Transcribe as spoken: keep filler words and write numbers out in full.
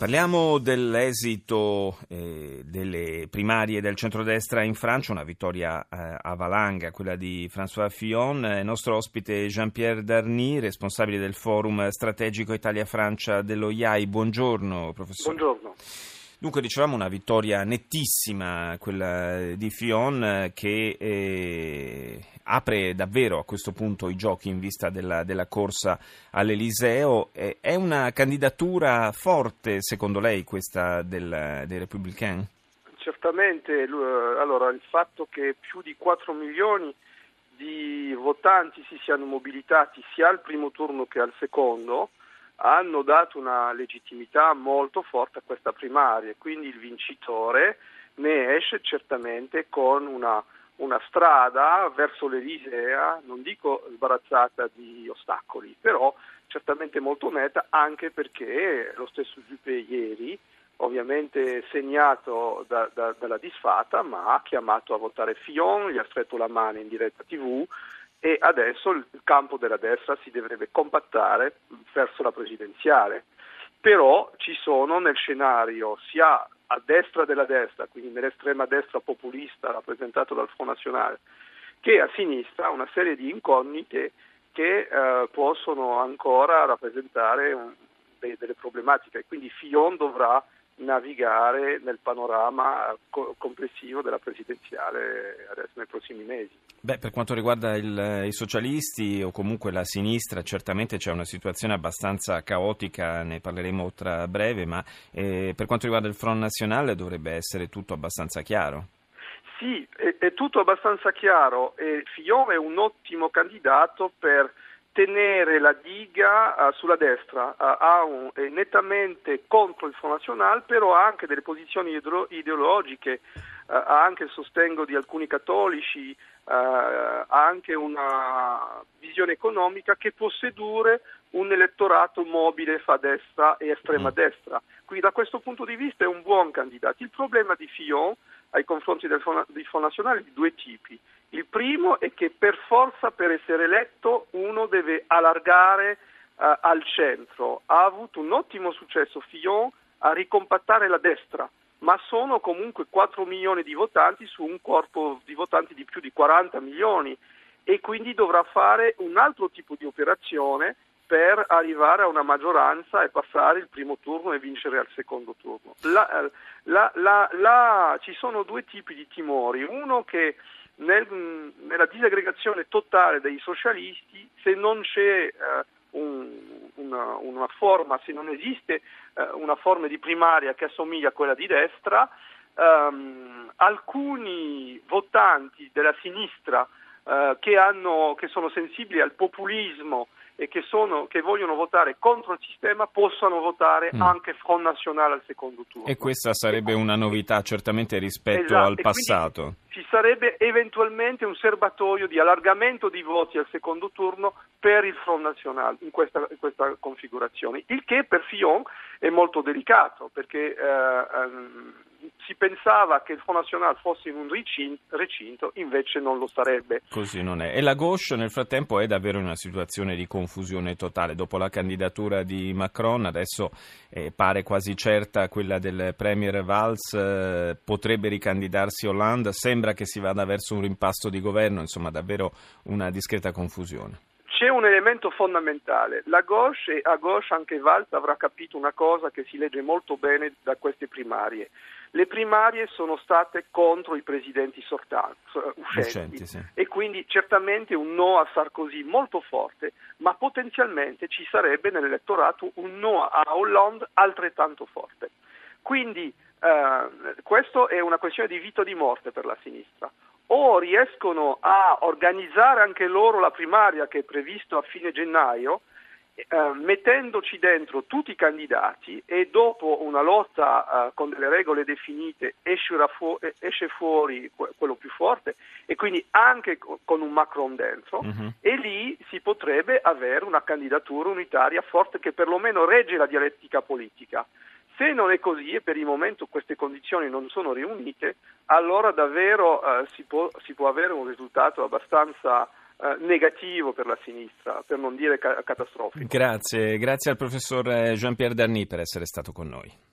Parliamo dell'esito eh, delle primarie del centrodestra in Francia, una vittoria eh, a valanga, quella di François Fillon. Il nostro ospite è Jean Pierre Darnis, responsabile del Forum strategico Italia-Francia dello I A I. Buongiorno, professore. Buongiorno. Dunque, dicevamo una vittoria nettissima, quella di Fillon, che eh, apre davvero a questo punto i giochi in vista della, della corsa all'Eliseo. Eh, è una candidatura forte, secondo lei, questa del, dei Républicains? Certamente. Allora, il fatto che più di quattro milioni di votanti si siano mobilitati sia al primo turno che al secondo hanno dato una legittimità molto forte a questa primaria, quindi il vincitore ne esce certamente con una, una strada verso l'Elisea, non dico sbarazzata di ostacoli, però certamente molto netta, anche perché lo stesso Juppé ieri, ovviamente segnato da, da, dalla disfatta, ma ha chiamato a votare Fillon, gli ha stretto la mano in diretta tivù, e adesso il campo della destra si dovrebbe compattare verso la presidenziale. Però ci sono nel scenario sia a destra della destra, quindi nell'estrema destra populista rappresentato dal Front Nazionale, che a sinistra una serie di incognite che eh, possono ancora rappresentare un, dei, delle problematiche. Quindi Fillon dovrà navigare nel panorama co- complessivo della presidenziale adesso nei prossimi mesi. Beh, per quanto riguarda il, i socialisti o comunque la sinistra, certamente c'è una situazione abbastanza caotica, ne parleremo tra breve, ma eh, per quanto riguarda il Front Nazionale dovrebbe essere tutto abbastanza chiaro. Sì, è, è tutto abbastanza chiaro e Fillon è un ottimo candidato per tenere la diga uh, sulla destra, uh, ha un, è nettamente contro il Front National, però ha anche delle posizioni idro- ideologiche, uh, ha anche il sostegno di alcuni cattolici, uh, ha anche una visione economica che può sedurre un elettorato mobile fra destra e estrema destra. Quindi da questo punto di vista è un buon candidato. Il problema di Fillon ai confronti del Front National è di due tipi. Il primo è che per forza, per essere eletto, uno deve allargare uh, al centro. Ha avuto un ottimo successo Fillon a ricompattare la destra, ma sono comunque quattro milioni di votanti su un corpo di votanti di più di quaranta milioni e quindi dovrà fare un altro tipo di operazione per arrivare a una maggioranza e passare il primo turno e vincere al secondo turno. La, la, la, la, ci sono due tipi di timori, uno che nel, nella disaggregazione totale dei socialisti, se non c'è eh, un, una, una forma, se non esiste eh, una forma di primaria che assomiglia a quella di destra, ehm, alcuni votanti della sinistra eh, che, hanno, che sono sensibili al populismo e che, sono, che vogliono votare contro il sistema possano votare mm. anche Front Nazionale al secondo turno. E questa sarebbe una novità certamente rispetto esatto. al passato. Ci sarebbe eventualmente un serbatoio di allargamento di voti al secondo turno per il Front Nazionale in questa, in questa configurazione, il che per Fillon è molto delicato perché eh, ehm, si pensava che il Front National fosse in un recinto, invece non lo sarebbe. Così non è. E la gauche nel frattempo è davvero in una situazione di confusione totale. Dopo la candidatura di Macron, adesso eh, pare quasi certa quella del premier Valls, eh, potrebbe ricandidarsi Hollande, sembra che si vada verso un rimpasto di governo, insomma davvero una discreta confusione. C'è un elemento fondamentale, la gauche e a gauche anche Valls avrà capito una cosa che si legge molto bene da queste primarie. Le primarie sono state contro i presidenti sorta- uscenti sì. E quindi certamente un no a Sarkozy molto forte, ma potenzialmente ci sarebbe nell'elettorato un no a Hollande altrettanto forte. Quindi eh, questo è una questione di vita o di morte per la sinistra. O riescono a organizzare anche loro la primaria che è prevista a fine gennaio eh, mettendoci dentro tutti i candidati, e dopo una lotta eh, con delle regole definite esce, fu- esce fuori que- quello più forte, e quindi anche co- con un Macron dentro, mm-hmm. e lì si potrebbe avere una candidatura unitaria forte che perlomeno regge la dialettica politica. Se non è così, e per il momento queste condizioni non sono riunite, allora davvero eh, si può, si può avere un risultato abbastanza eh, negativo per la sinistra, per non dire ca- catastrofico. Grazie, grazie al professor Jean Pierre Darnis per essere stato con noi.